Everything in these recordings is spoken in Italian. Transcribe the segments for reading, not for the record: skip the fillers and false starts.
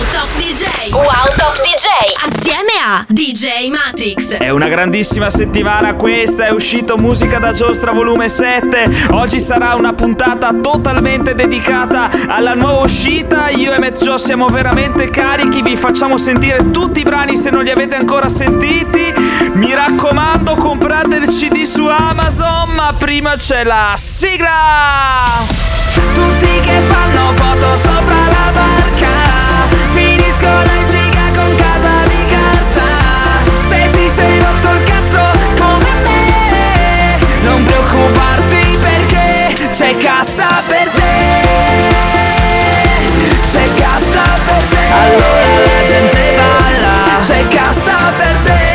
Wow Top DJ assieme a DJ Matrix. È una grandissima settimana questa, è uscito Musica da Giostra volume 7. Oggi sarà una puntata totalmente dedicata alla nuova uscita. Io e Matt Joe siamo veramente carichi, vi facciamo sentire tutti i brani se non li avete ancora sentiti. Mi raccomando, comprate il CD su Amazon, ma prima c'è la sigla. Tutti che fanno foto sopra la barca finiscono in giga con casa di carta. Se ti sei rotto il cazzo come me, non preoccuparti perché c'è cassa per te. C'è cassa per te. Allora la gente balla. C'è cassa per te.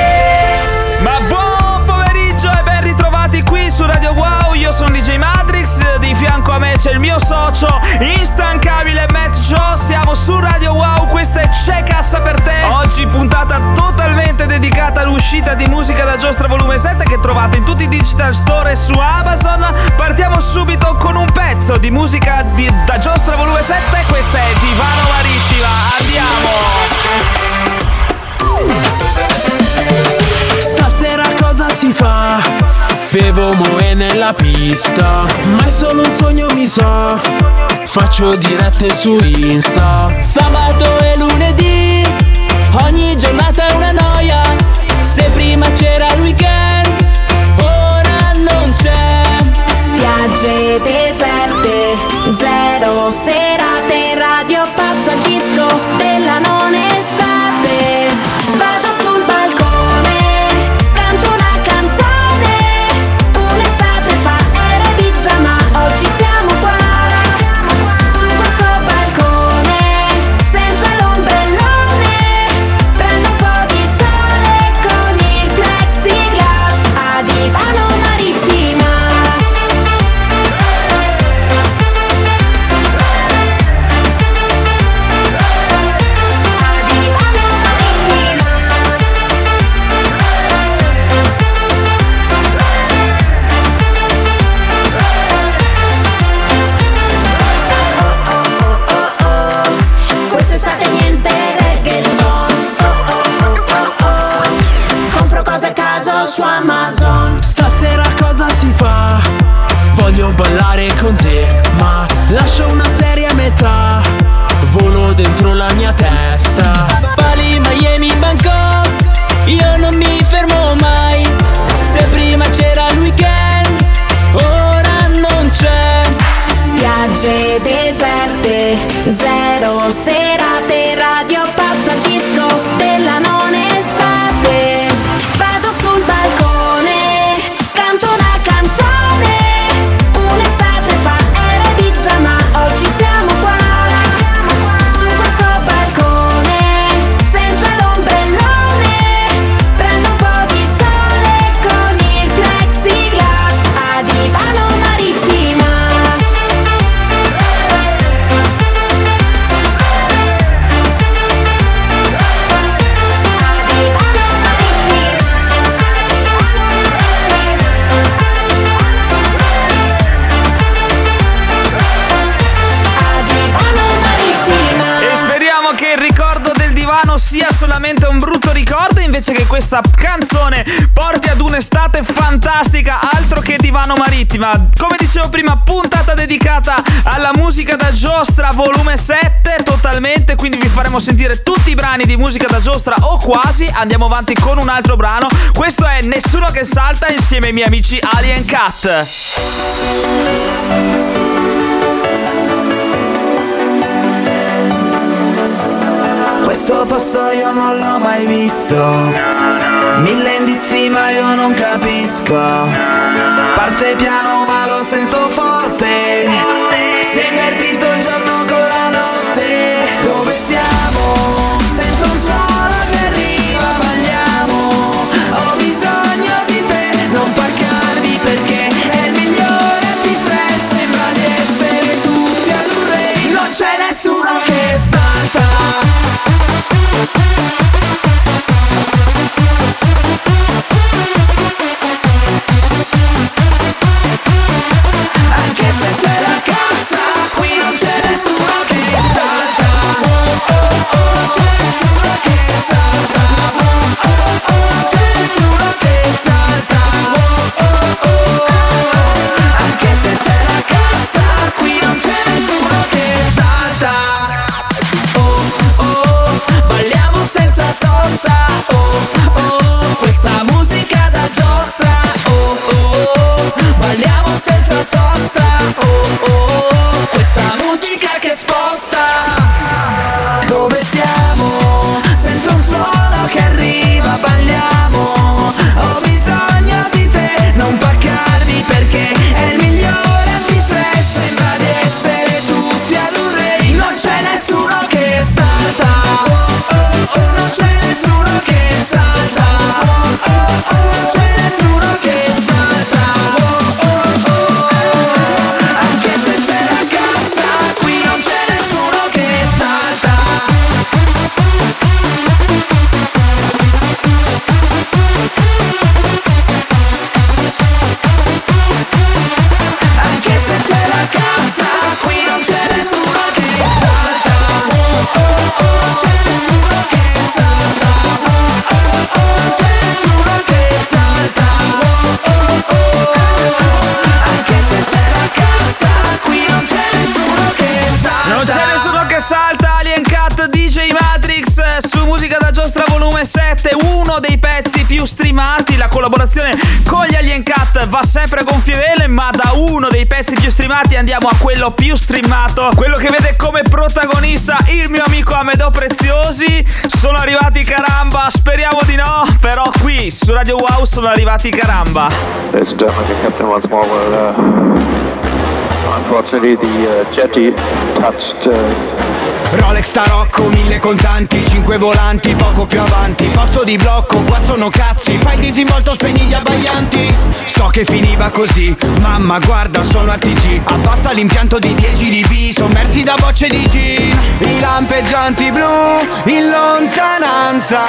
Ma buon pomeriggio e ben ritrovati qui su Radio Wow. Io sono DJ Matrix, di fianco a me c'è il mio socio instancabile Matt Joe. Siamo su Radio Wow, questa è C'è Cassa per te. Oggi puntata totalmente dedicata all'uscita di Musica da Giostra volume 7, che trovate in tutti i digital store e su Amazon. Partiamo subito con un pezzo di Musica da Giostra volume 7. Questa è Divano Marittima, andiamo. Stasera cosa si fa? Bevo moe nella pista, ma è solo un sogno mi sa. Faccio dirette su Insta. Sabato e lunedì, ogni giornata è una noia. Se prima c'era il weekend, ora non c'è. Spiagge deserte, zero serate. Radio passa il disco della non estate. Vado sul balcone. Su Amazon. Stasera cosa si fa? Voglio ballare con te, ma lascio una serie a metà. Volo dentro la mia testa. Bali, Miami, Bangkok, io non mi fermo mai. Se prima c'era il weekend, ora non c'è. Spiagge deserte, zero serate. Radio passa il disco della non estate. Invece che questa canzone porti ad un'estate fantastica, altro che Divano Marittima. Come dicevo prima, puntata dedicata alla Musica da Giostra volume 7 totalmente, quindi vi faremo sentire tutti i brani di Musica da Giostra o quasi. Andiamo avanti con un altro brano, questo è Nessuno che salta insieme ai miei amici Alien Cat. Questo posto io non l'ho mai visto, mille indizi ma io non capisco. Parte piano ma lo sento forte, si è invertito il giorno con la notte. Dove siamo? Sento un sole che arriva, balliamo, ho bisogno di te. Non parcarmi perché è il migliore antistress. Sembra di essere tutti ad un re, non c'è nessuno che salta. Anche se c'è la cazza, qui non c'è nessuno. sosta, oh oh, questa musica da giostra, oh oh oh, balliamo senza sosta, oh oh oh, questa musica che sposta. Dove siamo? Sento un suono che arriva, balliamo, ho bisogno di te, non paccarmi perché è il migliore antistress, sembra di essere tutti ad un rave, non c'è nessuno che salta, oh oh oh, non c'è nessuno che salta, oh oh oh, non c'è nessuno che salta, oh oh oh, anche se c'è la cassa qui non c'è nessuno che salta. Anche se c'è la cassa qui non c'è nessuno che salta, oh oh oh, non c'è nessuno che salta, oh oh oh, non c'è nessuno che salta, oh oh oh, anche se c'è la cassa qui non c'è nessuno che salta. Non c'è nessuno che salta, Alien Cat, DJ Matrix su Musica da Giostra volume 7, uno dei pezzi più streamati, la collaborazione con gli Alien Cat va sempre a gonfie vele, ma da uno dei pezzi più streamati andiamo a quello più streamato, quello che vede come protagonista il mio amico Amedeo Preziosi. Sono arrivati Caramba, speriamo di no, però qui su Radio Wow sono arrivati Caramba. Ladies and gentlemen, the captain once more will, unfortunately the jetty touched Rolex, tarocco, 1000 contanti, 5 volanti, poco più avanti, posto di blocco, qua sono cazzi, fai il disinvolto, spegni gli abbaglianti. So che finiva così, mamma guarda sono al TG, abbassa l'impianto di 10 dB, sommersi da bocce di gin, i lampeggianti blu in lontananza,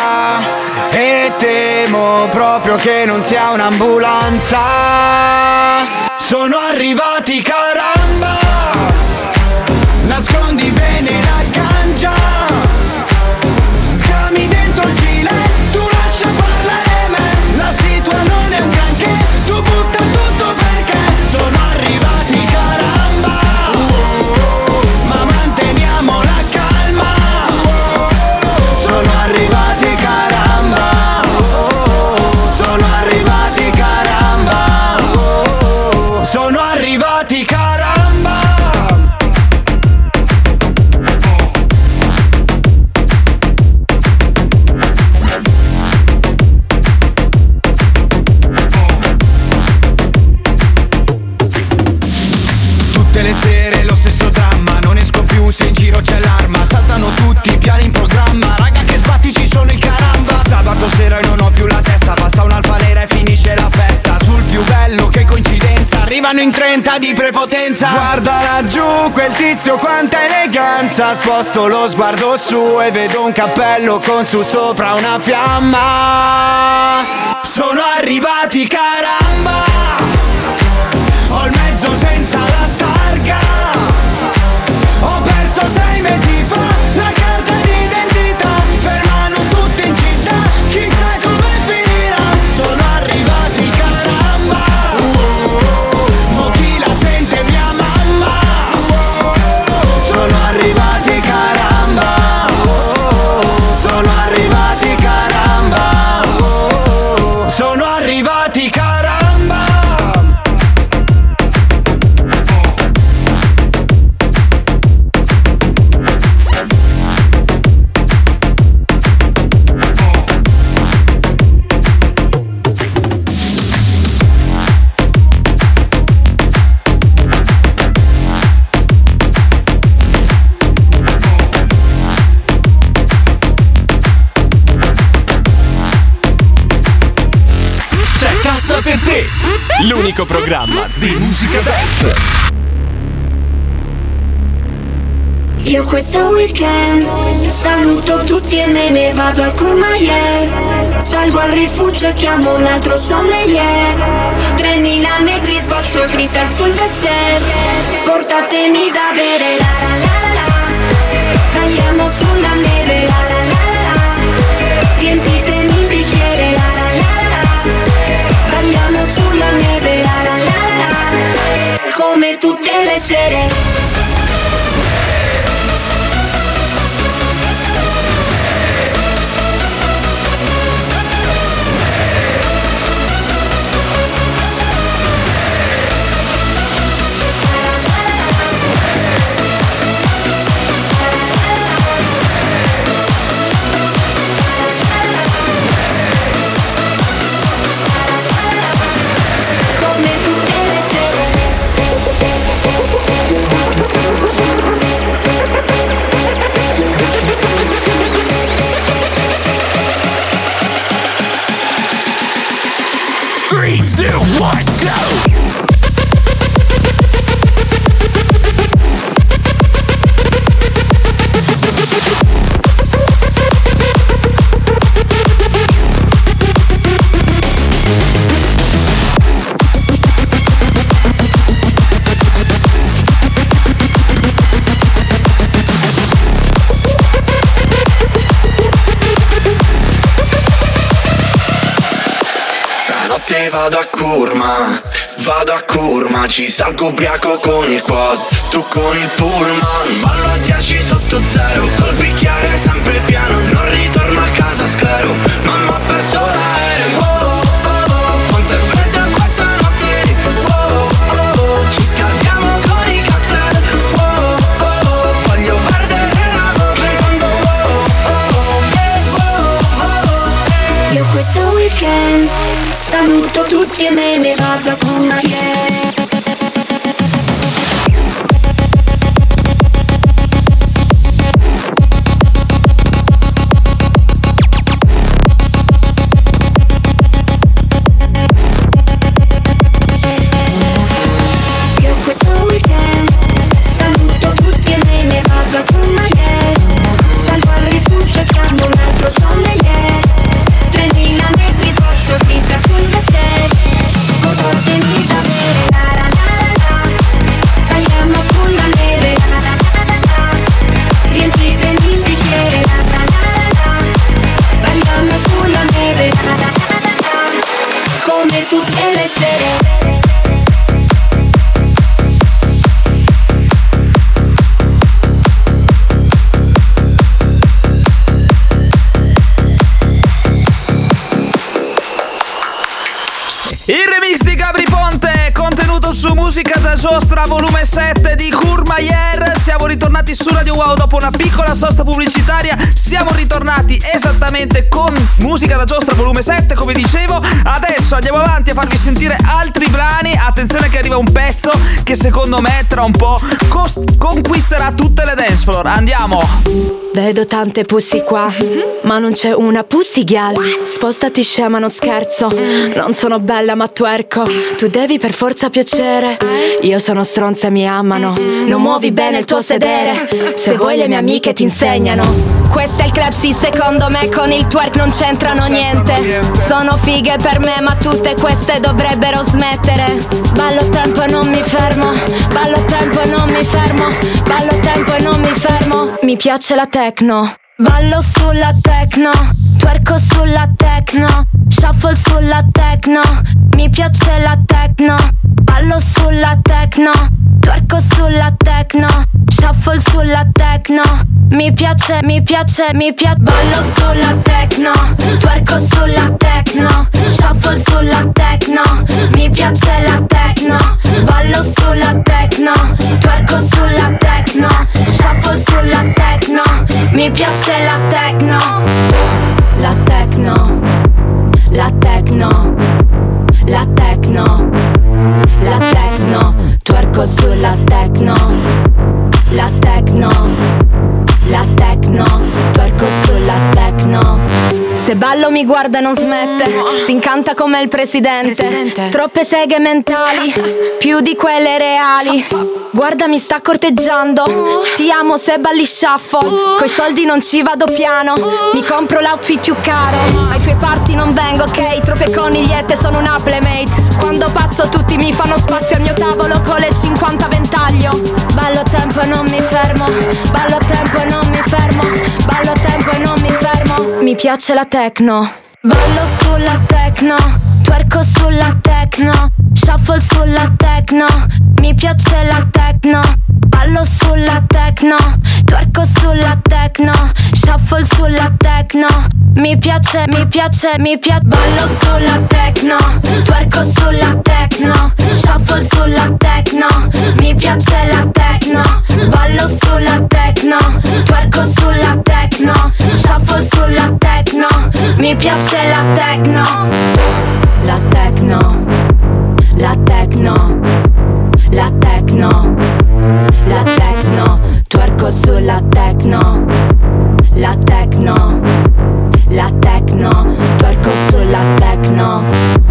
e temo proprio che non sia un'ambulanza. Sono arrivati Caramba, nascondi bene la cancia, scami dentro il gilet, tu lascia parlare me, la situazione non è un granché, tu butta tutto perché sono arrivati Caramba, ma manteniamo la calma, sono arrivati Caramba, sono arrivati Caramba, sono arrivati Caramba. Se in giro c'è l'arma, saltano tutti i piani in programma, raga che sbattici sono i Caramba. Sabato sera io non ho più la testa, passa un'alfalera e finisce la festa, sul più bello che coincidenza, arrivano in 30 di prepotenza. Guarda laggiù quel tizio quanta eleganza, sposto lo sguardo su e vedo un cappello con su sopra una fiamma. Sono arrivati Caramba, ho il mezzo senza la targa, ho perso 6 mesi fa la carta d'identità, fermano tutti in città, chissà come finirà. Sono arrivati Caramba, mo chi la sente mia mamma, sono arrivati Caramba, sono arrivati Caramba, sono arrivati Caramba. Per te, l'unico programma di musica dance. Io questo weekend saluto tutti e me ne vado a Courmayeur, salgo al rifugio e chiamo un altro sommelier, 3000 metri sboccio il cristal sul dessert, portatemi da bere la la la la, tagliamo sulla neve la la la la, riempitemi il bicchiere la la la la, balliamo sulla neve la la la la, come tutte le sere. te vado a Courma, ci salgo ubriaco con il quad, tu con il pullman. Ballo a 10 sotto zero, col bicchiere sempre piano, non ritorno a casa sclero, mamma ha perso l'aereo. Oh, oh, oh, quanto è fredda questa notte, oh, oh, oh, ci scaldiamo con i cocktail, oh, oh, oh, voglio perdere la voce quando oh, oh, oh, oh. Io questo weekend saluto tutti e me vado a Courmayeur. Musica da Giostra volume 7 di Courmayeur. Siamo ritornati su Radio Wow dopo una piccola sosta pubblicitaria. Siamo ritornati esattamente con Musica da Giostra volume 7, come dicevo. Adesso andiamo avanti a farvi sentire altri brani. Attenzione che arriva un pezzo che secondo me tra un po' conquisterà tutte le dance floor. Andiamo! Vedo tante pussy qua, ma non c'è una pussy girl. Spostati scema, non scherzo. Non sono bella ma twerco. Tu devi per forza piacere. Io sono stronza e mi amano. Non muovi bene il tuo sedere. Se vuoi le mie amiche ti insegnano. Questo è il club, sì, secondo me con il twerk non c'entrano niente. Sono fighe per me ma tutte queste dovrebbero smettere. Ballo a tempo e non mi fermo. Ballo a tempo e non mi fermo. Ballo a tempo e non mi fermo. Mi piace la terra techno. Ballo sulla techno, twerco sulla techno, shuffle sulla techno, mi piace la techno. Ballo sulla techno, twerco sulla techno, shuffle sulla techno, mi piace, mi piace, mi piace. Ballo sulla techno, twerco sulla techno, shuffle sulla techno, mi piace la techno. Ballo sulla techno, twerco sulla techno, shuffle sulla techno, mi piace la techno. La techno, la techno, la techno, la techno, twerco sulla techno. La techno, la techno, twerco sulla techno. Se ballo mi guarda e non smette, si incanta come il presidente. Troppe seghe mentali, più di quelle reali. Guarda mi sta corteggiando, ti amo se balli shuffle. Coi soldi non ci vado piano, mi compro l'outfit più caro. Ai tuoi party non vengo, ok, troppe conigliette, sono una playmate. Quando passo tutti mi fanno spazio al mio tavolo con le 50 ventaglio. Ballo a tempo e non mi fermo, ballo a tempo e non mi fermo, ballo a tempo e non mi fermo. Mi piace la techno. Ballo sulla techno, twerco sulla techno, shuffle sulla techno, mi piace la techno. Ballo sulla techno, twerco sulla techno, shuffle sulla techno, mi piace, mi piace, mi piace. Ballo sulla techno, twerco sulla techno, shuffle sulla techno, mi piace la techno. Ballo sulla techno, twerco sulla techno, shuffle sulla techno, mi piace la techno. La techno, la techno, la techno, la techno, twerco sulla techno. La techno, la techno, twerco sulla techno.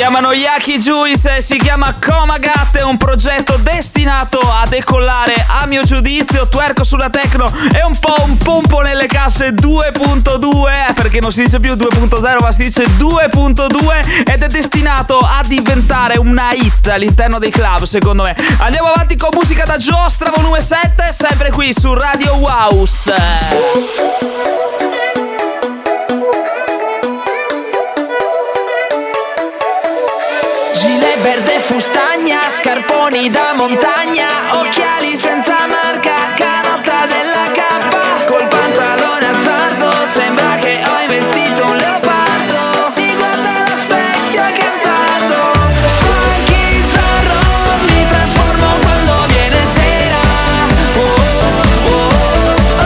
chiamano Yaki Juice e si chiama Comagate, un progetto destinato a decollare, a mio giudizio, twerco sulla techno e un po' un pompo nelle casse 2.2, perché non si dice più 2.0 ma si dice 2.2, ed è destinato a diventare una hit all'interno dei club, secondo me. Andiamo avanti con Musica da Giostra volume 7, sempre qui su Radio Wow. Gilet verde fustagna, scarponi da montagna, occhiali senza marca, canotta della K, col pantalone azzardo, sembra che ho investito un leopardo. Mi guarda allo specchio cantando funky zarro, mi trasformo quando viene sera. Oh oh oh oh,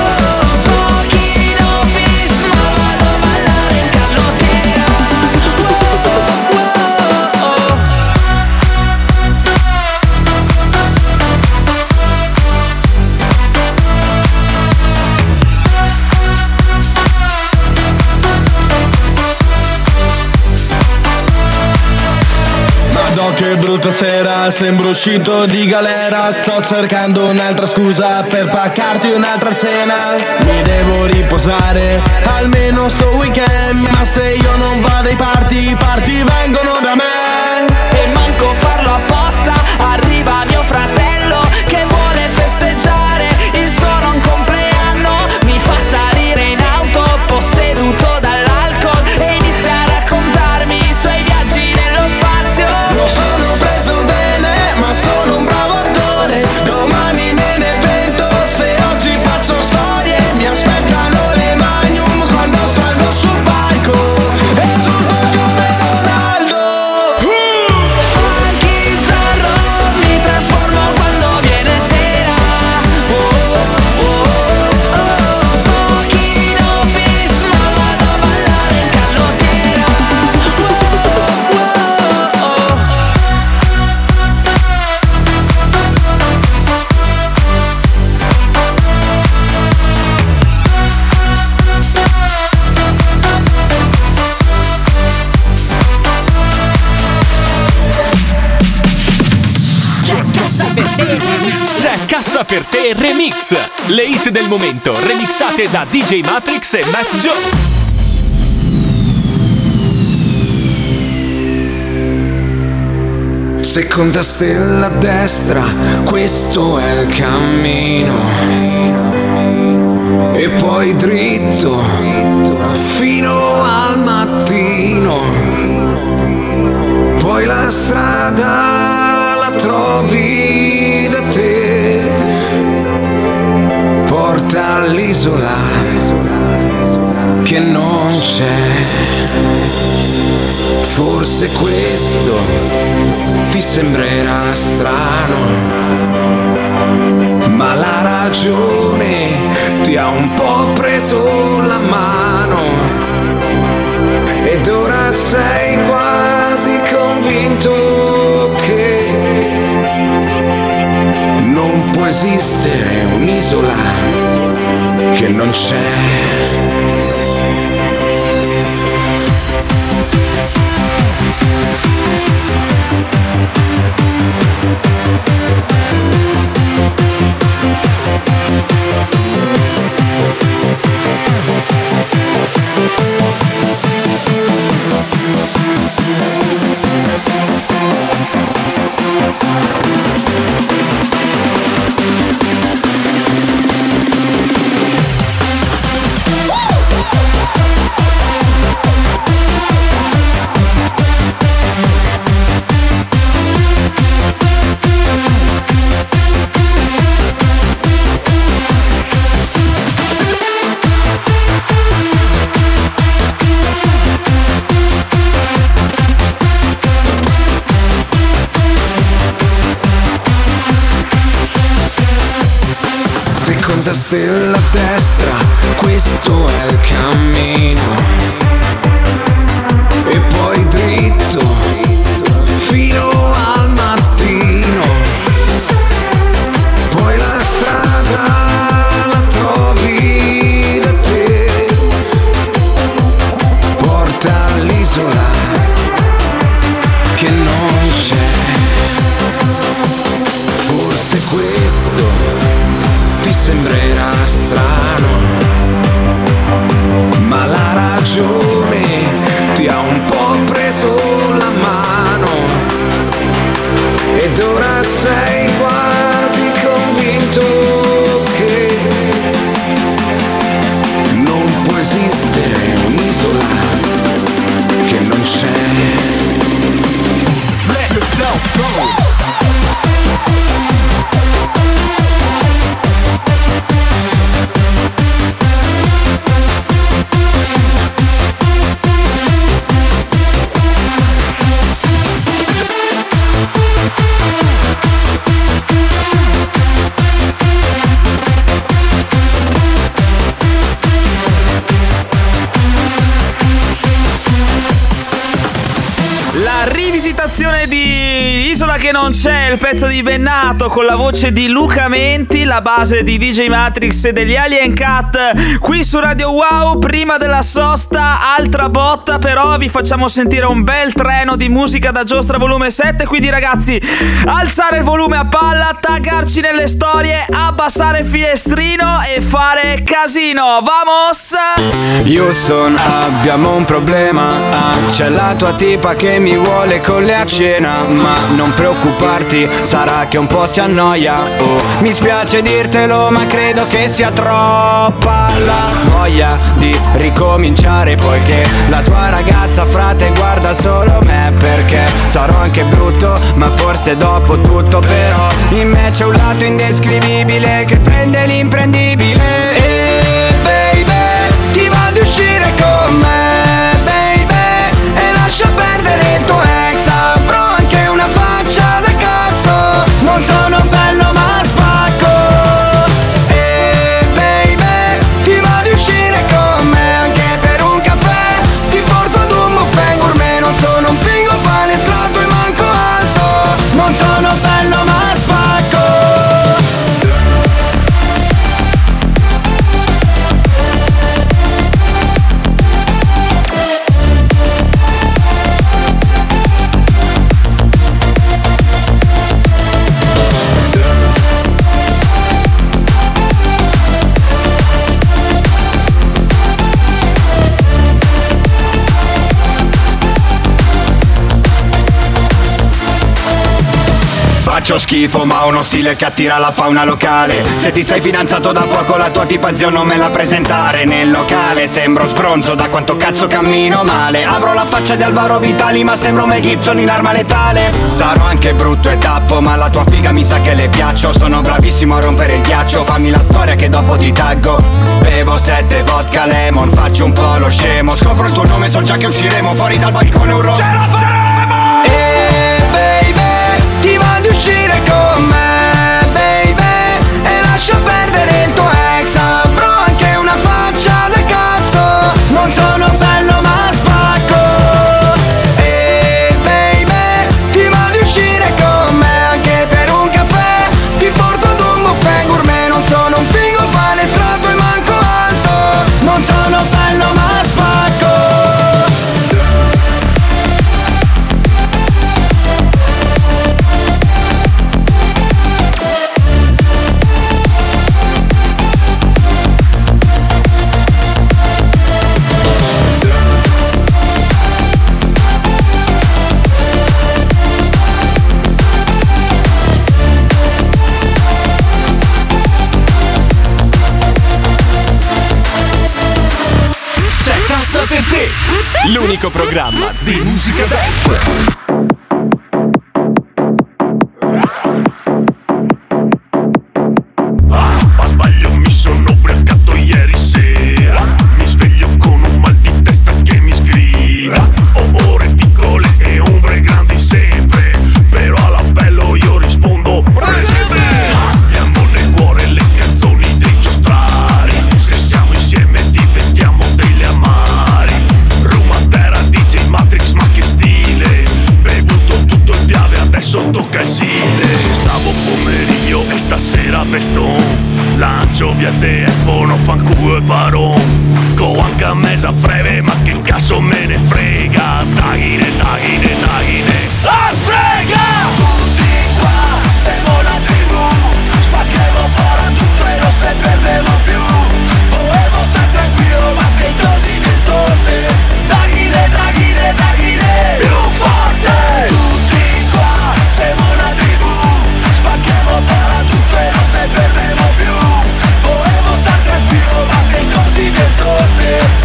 smochino fis, ma vado a ballare in canottiera. Oh oh oh oh. Che brutta sera, sembro uscito di galera. Sto cercando un'altra scusa per paccarti un'altra cena. Mi devo riposare, almeno sto weekend. Ma se io non vado ai party, i party vengono da me. E manco farlo apposta, arriva mio fratello che vuole festeggiare il solo un compleanno. Mi fa salire in auto, posseduto dall'alcol, e inizia a raccontarmi i suoi viaggi nello spazio. Non sono preso bene, ma sono un bravo attore. Domani me ne pento se oggi faccio storie. Mi aspettano le magnum quando salgo sul palco. E esulto come Ronaldo. Funky zarro, mi trasformo quando viene sera. Oh oh oh oh oh. Smochino fis, ma vado a ballare in canottiera. Oh oh oh oh. C'è Cassa per te Remix, le hit del momento remixate da DJ Matrix e Matt Joe. Seconda stella a destra, questo è il cammino. E poi dritto fino al mattino. Poi la strada la trovi da te. Porta all'isola che non c'è. Forse questo ti sembrerà strano, ma la ragione ti ha un po' preso la mano ed ora sei quasi convinto che non può esistere un'isola che non c'è. Stella a destra, questo è il cammino. E poi dritto fino al mattino. Poi la strada la trovi da te. Porta all'isola formazione di Isola che non c'è, il pezzo di Bennato con la voce di Luca Menti, la base di DJ Matrix e degli Alien Cat, qui su Radio Wow. Prima della sosta, altra botta, però vi facciamo sentire un bel treno di musica da giostra volume 7, quindi ragazzi alzare il volume a palla, taggarci nelle storie, abbassare il finestrino e fare casino, vamos! Houston, abbiamo un problema, c'è la tua tipa che mi vuole con le a cena, ma non preoccuparti, sarà che un po' si annoia, oh, mi spiace dirtelo ma credo che sia troppa la voglia di ricominciare, poiché la tua ragazza, frate, guarda solo me, perché sarò anche brutto, ma forse dopo tutto però in me c'è un lato indescrivibile che prende l'imprendibile, baby, ti va di uscire con me, baby, e lascia perdere il tuo ex, avrò anche una faccia da cazzo, non sono bello ma spacco, baby, ti va di uscire con me, anche per un caffè, ti porto ad un buffet gourmet, non sono un figo panestrato e manco alto, non sono bello ma faccio schifo ma ho uno stile che attira la fauna locale. Se ti sei fidanzato da poco la tua tipa, zio, non me la presentare nel locale. Sembro sbronzo da quanto cazzo cammino male, avrò la faccia di Alvaro Vitali ma sembro Mel Gibson in Arma Letale. Sarò anche brutto e tappo ma la tua figa mi sa che le piaccio, sono bravissimo a rompere il ghiaccio, fammi la storia che dopo ti taggo. Bevo 7 vodka lemon, faccio un po' lo scemo, scopro il tuo nome, so già che usciremo, fuori dal balcone urlo, ce la faremo! Ti va di uscire con me, baby, e lascia perdere il tuo ex, avrò anche una faccia da cazzo, non sono bello ma spacco, baby, ti va di uscire con me, anche per un caffè, ti porto ad un buffet gourmet, non sono un figo panestrato e manco alto, non sono bello ma spacco. L'unico programma di musica dance.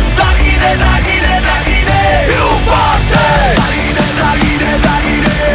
Darine, Darine, più forte! Darine, Darine, Darine,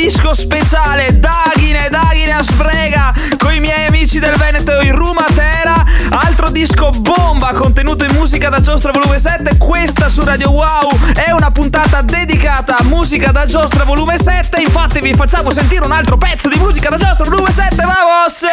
disco speciale Daghine a Sprega con i miei amici del Veneto in Rumatera. Altro disco bomba contenuto in Musica da Giostra volume 7. Questa su Radio Wow è una puntata dedicata a Musica da Giostra volume 7. Infatti vi facciamo sentire un altro pezzo di Musica da Giostra volume 7. Vamos!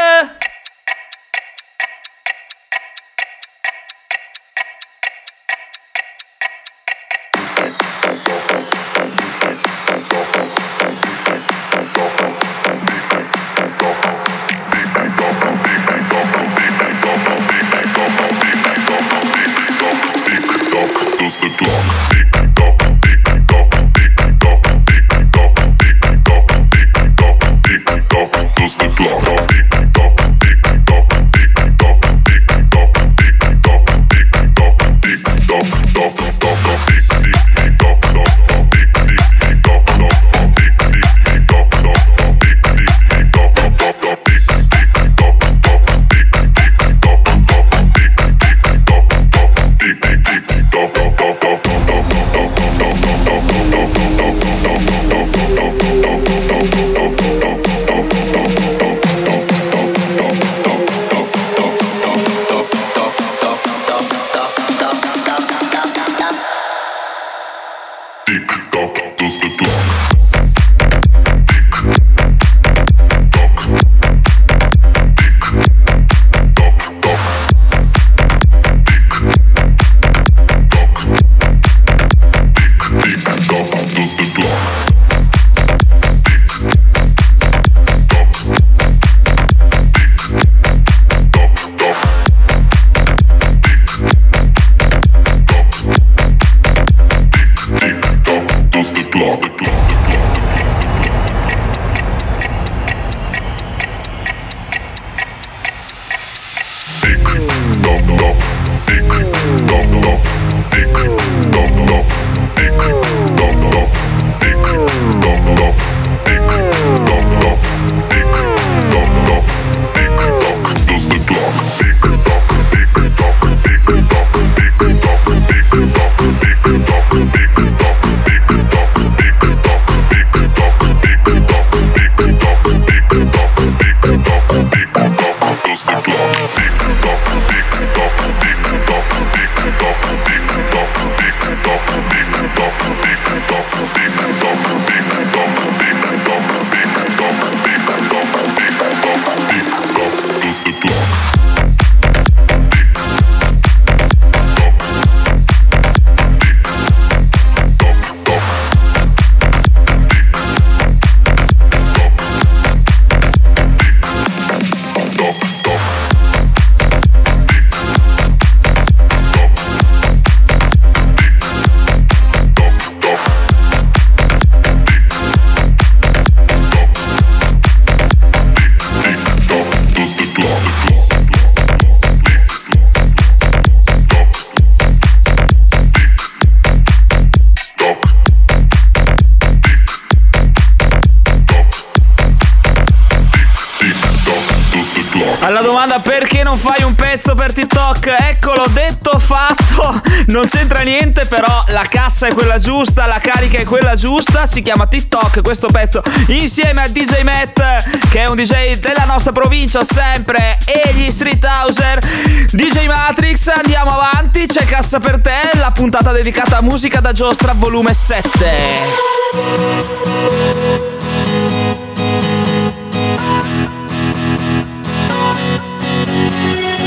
Alla domanda perché non fai un pezzo per TikTok, eccolo, detto fatto, non c'entra niente, però la cassa è quella giusta, la carica è quella giusta, si chiama TikTok questo pezzo, insieme a DJ Matt, che è un DJ della nostra provincia sempre, e gli Street Houser. DJ Matrix, andiamo avanti, c'è cassa per te, la puntata dedicata a Musica da Giostra volume 7.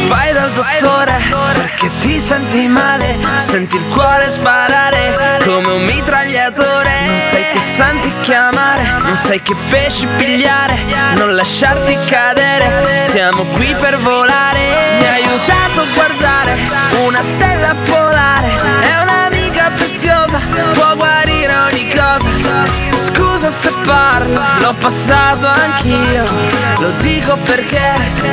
Vai dal dottore perché ti senti male, senti il cuore sparare come un mitragliatore. Non sai che santi chiamare, non sai che pesci pigliare, non lasciarti cadere, siamo qui per volare. Mi ha aiutato a guardare una stella polare, è un'amica preziosa, può guarire ogni cosa. Scusa se parlo, l'ho passato anch'io, lo dico perché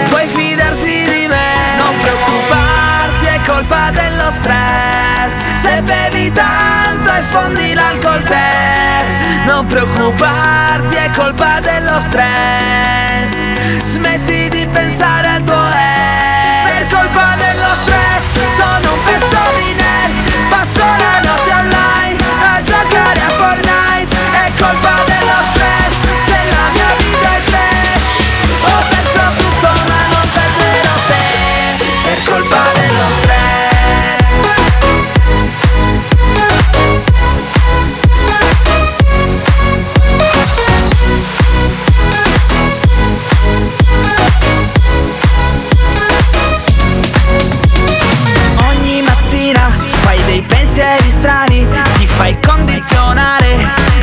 puoi fidarti di me. Non preoccuparti, è colpa dello stress, se bevi tanto e sfondi l'alcol test. Non preoccuparti, è colpa dello stress, smetti di pensare al tuo ex. Per colpa dello stress sono un pezzo di nerd, passo la notte online a giocare a Fortnite. È colpa dello stress.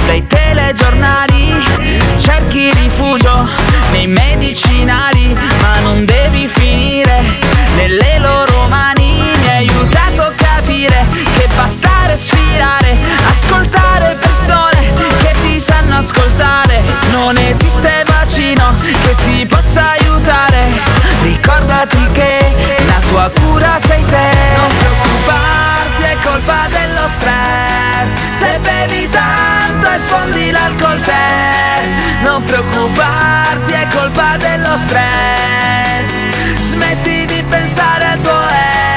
dai telegiornali, cerchi rifugio nei medicinali, ma non devi finire nelle loro mani. Mi ha aiutato a capire che bastare sfidare, ascoltare persone che ti sanno ascoltare. Non esiste vaccino che ti possa aiutare, ricordati che la tua cura sei te. Non preoccuparti, è colpa dello stress, se bevi tanto e sfondi l'alcol test. Non preoccuparti, è colpa dello stress, smetti di pensare al tuo ex.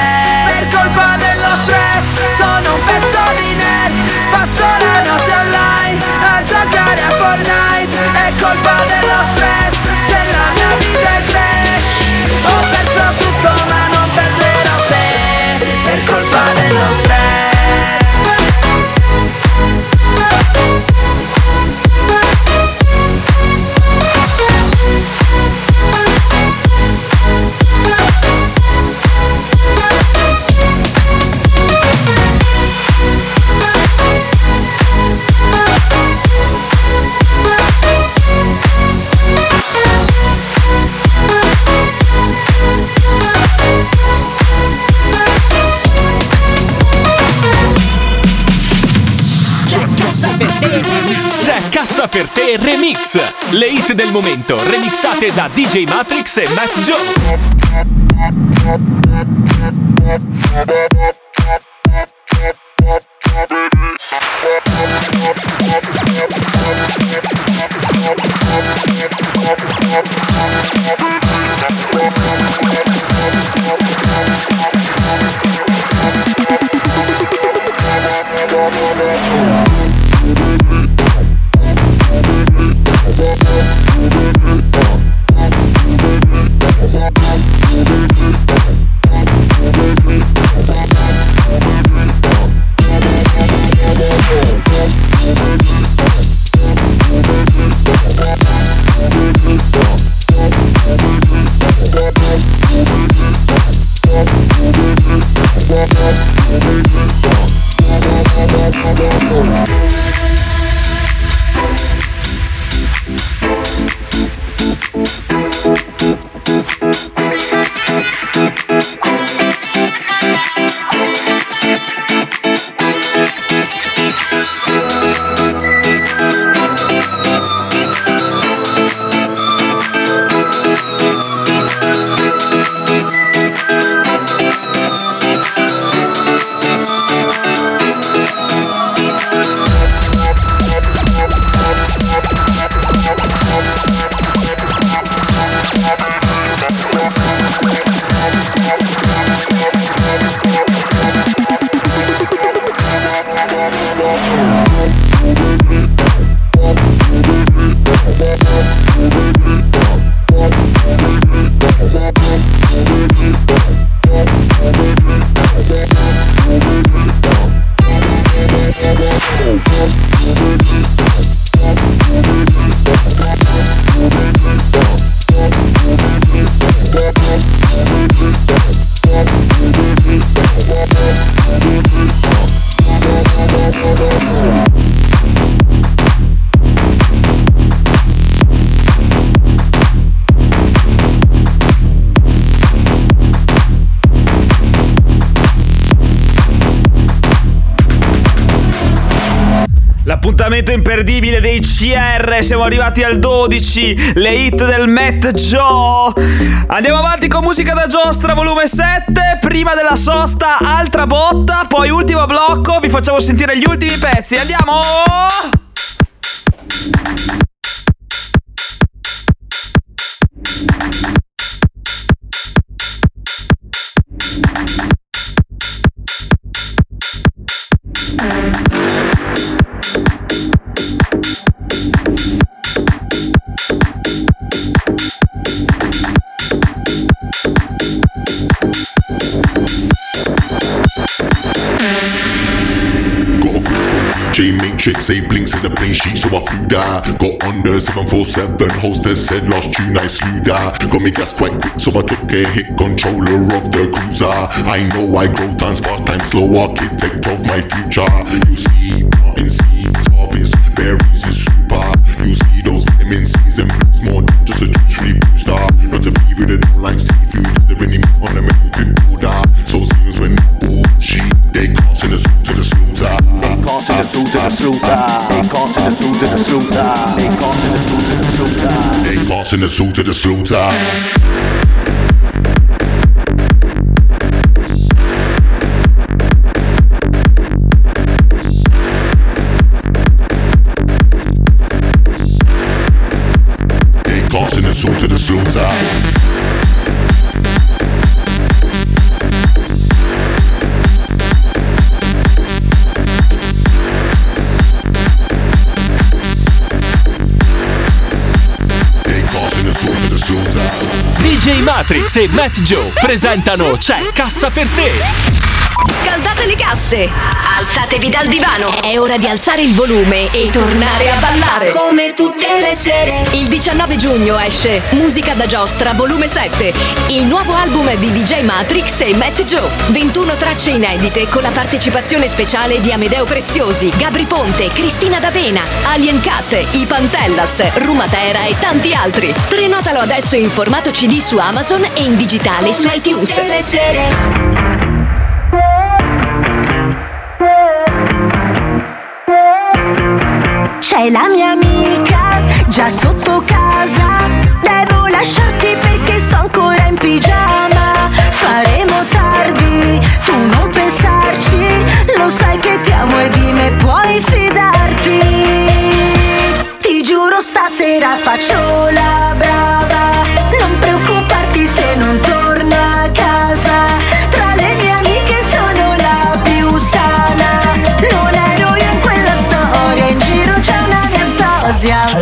Per colpa dello stress sono un pezzo di nerd, passo la notte online a giocare a Fortnite. È colpa dello stress se la mia vita è trash. Ho perso tutto ma non perderò te, per colpa dello stress. Cassa per te remix, le hit del momento remixate da DJ Matrix e Matt Joe. Appuntamento imperdibile dei CR, siamo arrivati al 12, le hit del Matt Joe. Andiamo avanti con Musica da Giostra volume 7, prima della sosta altra botta, poi ultimo blocco, vi facciamo sentire gli ultimi pezzi, andiamo! Chick say blinks is a plain sheet, so I flew that. Got under 747, hostess said last tune I slew that. Got me gas quite quick, so I took a hit, controller of the cruiser. I know I grow times fast, times slow, architect of my future. You see, Martin C, Tarvis, berries is super. You see those vitamins, C's and P's, more than just a juice tree booster. Not to be with it, don't like seafood, there ain't even on them if you could do that. So seems when she, they can't send us to the slaughter. They can't send us to the slaughter. They can't send us to the slaughter. They can't send us to the slaughter. They can't send us to the slaughter. So to the slow side. DJ Matrix e Matt Joe presentano C'è Cassa per te. Scaldate le casse, alzatevi dal divano, è ora di alzare il volume e tornare a ballare. Come tutte le sere. Il 19 giugno esce Musica da Giostra volume 7, il nuovo album di DJ Matrix e Matt Joe. 21 tracce inedite con la partecipazione speciale di Amedeo Preziosi, Gabri Ponte, Cristina D'Avena, Alien Cat, i Pantellas, Rumatera e tanti altri. Prenotalo adesso in formato CD su Amazon e in digitale su iTunes. C'è la mia amica già sotto casa. Devo lasciarti perché sto ancora in pigiama. Faremo tardi, tu non pensarci. Lo sai che ti amo e di me puoi fidarti. Ti giuro stasera faccio la brava. Non preoccuparti se non torno a casa. Tra le mie amiche sono la più sana. Non ero io in quella storia, in giro c'è una mia sosia.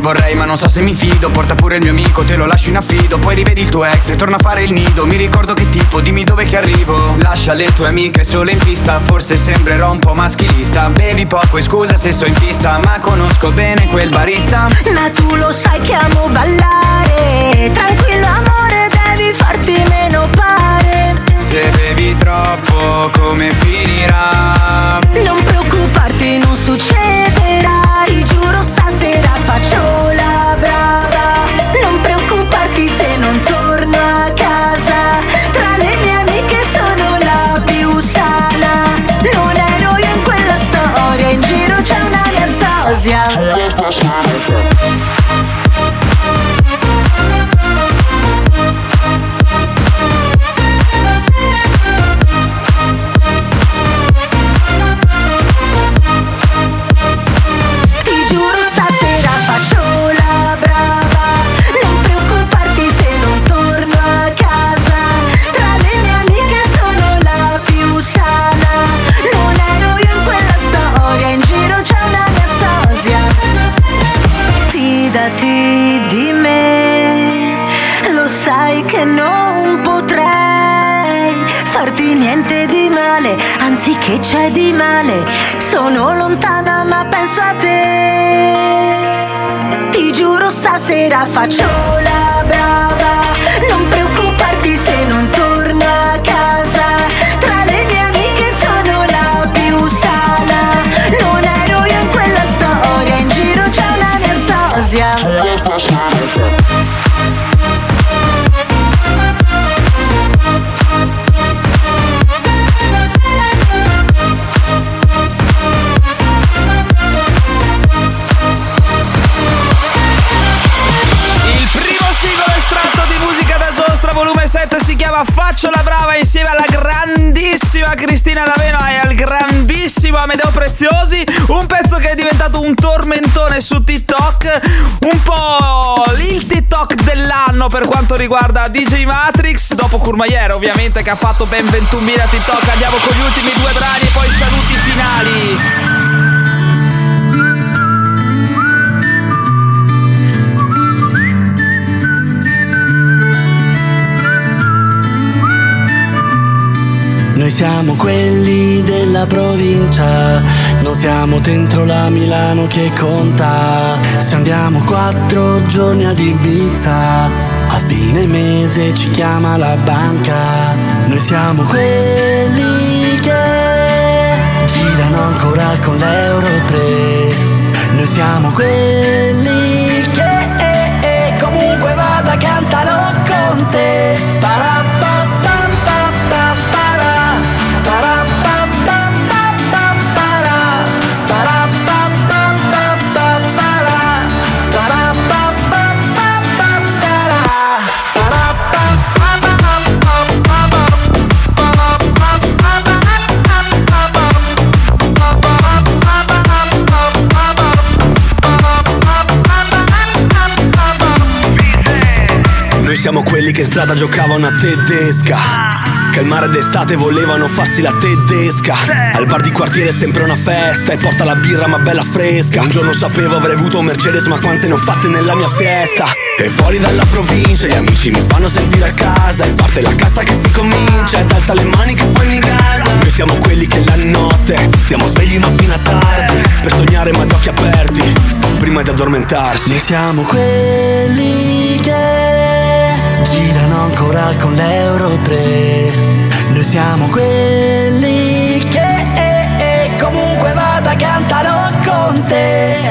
Vorrei ma non so se mi fido. Porta pure il mio amico, te lo lascio in affido. Poi rivedi il tuo ex e torna a fare il nido. Mi ricordo che tipo, dimmi dove che arrivo. Lascia le tue amiche solo in pista. Forse sembrerò un po' maschilista. Bevi poco e scusa se sto in fissa. Ma conosco bene quel barista. Ma tu lo sai che amo ballare. Tranquillo amore, devi farti meno pare. Se bevi troppo come finirà? Non preoccuparti, non succederà. Ti giuro stasera faccio la brava. Non preoccuparti se non torno a casa. Tra le mie amiche sono la più sana. Non ero io in quella storia, in giro c'è una mia sosia. Di me, lo sai che non potrei farti niente di male, anzi che c'è di male, sono lontana ma penso a te. Ti giuro stasera faccio la brava, non preoccuparti se non torno a casa, tra le mie amiche sono la più sana, non ero io in quella storia, in giro c'è una mia sosia. Volume 7 si chiama Faccio la brava insieme alla grandissima Cristina D'Avena e al grandissimo Amedeo Preziosi. Un pezzo che è diventato un tormentone su TikTok, un po' il TikTok dell'anno per quanto riguarda DJ Matrix, dopo Courmayeur ovviamente che ha fatto ben 21.000 TikTok. Andiamo con gli ultimi due brani e poi saluti finali. Noi siamo quelli della provincia, non siamo dentro la Milano che conta. Se andiamo 4 giorni ad Ibiza, a fine mese ci chiama la banca. Noi siamo quelli che girano ancora con l'euro 3. Noi siamo quelli che comunque vada cantano con te. Siamo quelli che in strada giocavano a tedesca, che al mare d'estate volevano farsi la tedesca. Al bar di quartiere è sempre una festa, e porta la birra ma bella fresca. Un giorno sapevo avrei avuto un Mercedes, ma quante ne ho fatte nella mia fiesta. E fuori dalla provincia gli amici mi fanno sentire a casa, e parte la cassa che si comincia, ed alza le mani che poi mi casa. Noi siamo quelli che la notte stiamo svegli ma fino a tardi, per sognare ma ad occhi aperti prima di addormentarsi. Noi siamo quelli che girano ancora con l'euro 3. Noi siamo quelli che comunque vada cantano con te.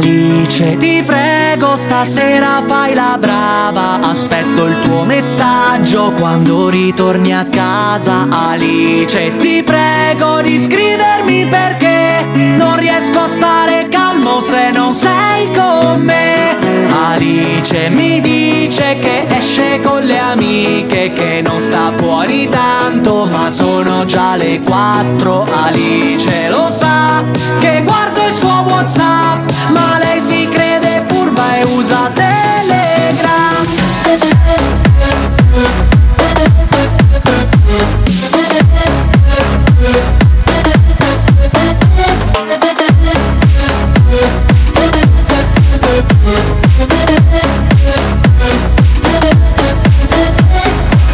Alice, ti prego stasera fai la brava, aspetto il tuo messaggio quando ritorni a casa. Alice, ti prego di scrivermi perché non riesco a stare calmo se non sei con me. Alice mi dice che esce con le amiche, che non sta fuori tanto ma sono già le 4. Alice lo sa che guardo il suo WhatsApp, ma lei si crede furba e usa Telegram.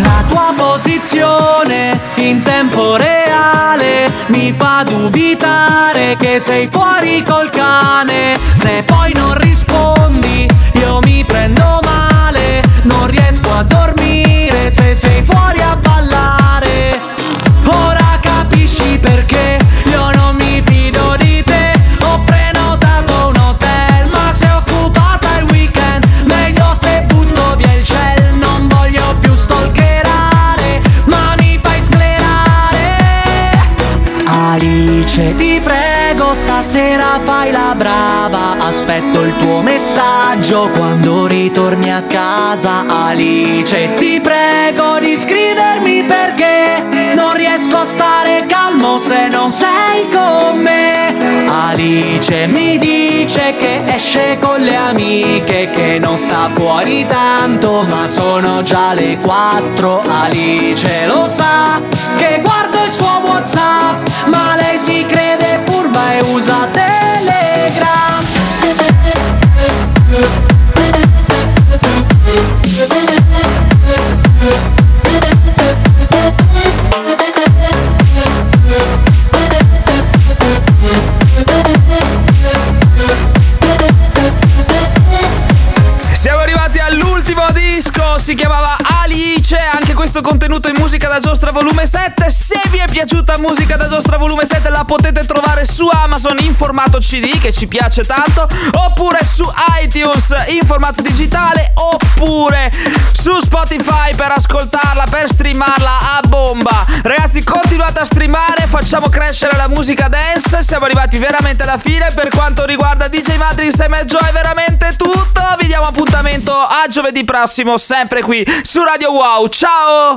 La tua posizione in tempo reale mi fa dubitare che sei fuori col cane. Se poi non rispondi io mi prendo male, non riesco a dormire se sei fuori a ballare. Ora capisci perché io non mi fido di te. Ho prenotato un hotel ma sei occupata il weekend, meglio se butto via il cell. Non voglio più stalkerare ma mi fai sclerare. Alice ti prego stasera fai la brava, aspetto il tuo messaggio quando ritorni a casa. Alice ti prego di scrivermi perché non riesco a stare calmo se non sei con me. Alice mi dice che esce con le amiche, che non sta fuori tanto ma sono già le 4. Alice lo sa che guardo il suo WhatsApp, ma lei si crede furba e usa Telegram. Siamo arrivati all'ultimo disco, si chiamava Alice, anche questo contenuto benvenuto in Musica da Giostra volume 7. Se vi è piaciuta Musica da Giostra volume 7 la potete trovare su Amazon in formato CD, che ci piace tanto, oppure su iTunes in formato digitale, oppure su Spotify per ascoltarla, per streamarla a bomba. Ragazzi, continuate a streamare, facciamo crescere la musica dance. Siamo arrivati veramente alla fine. Per quanto riguarda DJ Matrix e Matt Joe è veramente tutto. Vi diamo appuntamento a giovedì prossimo, sempre qui su Radio Wow. Ciao!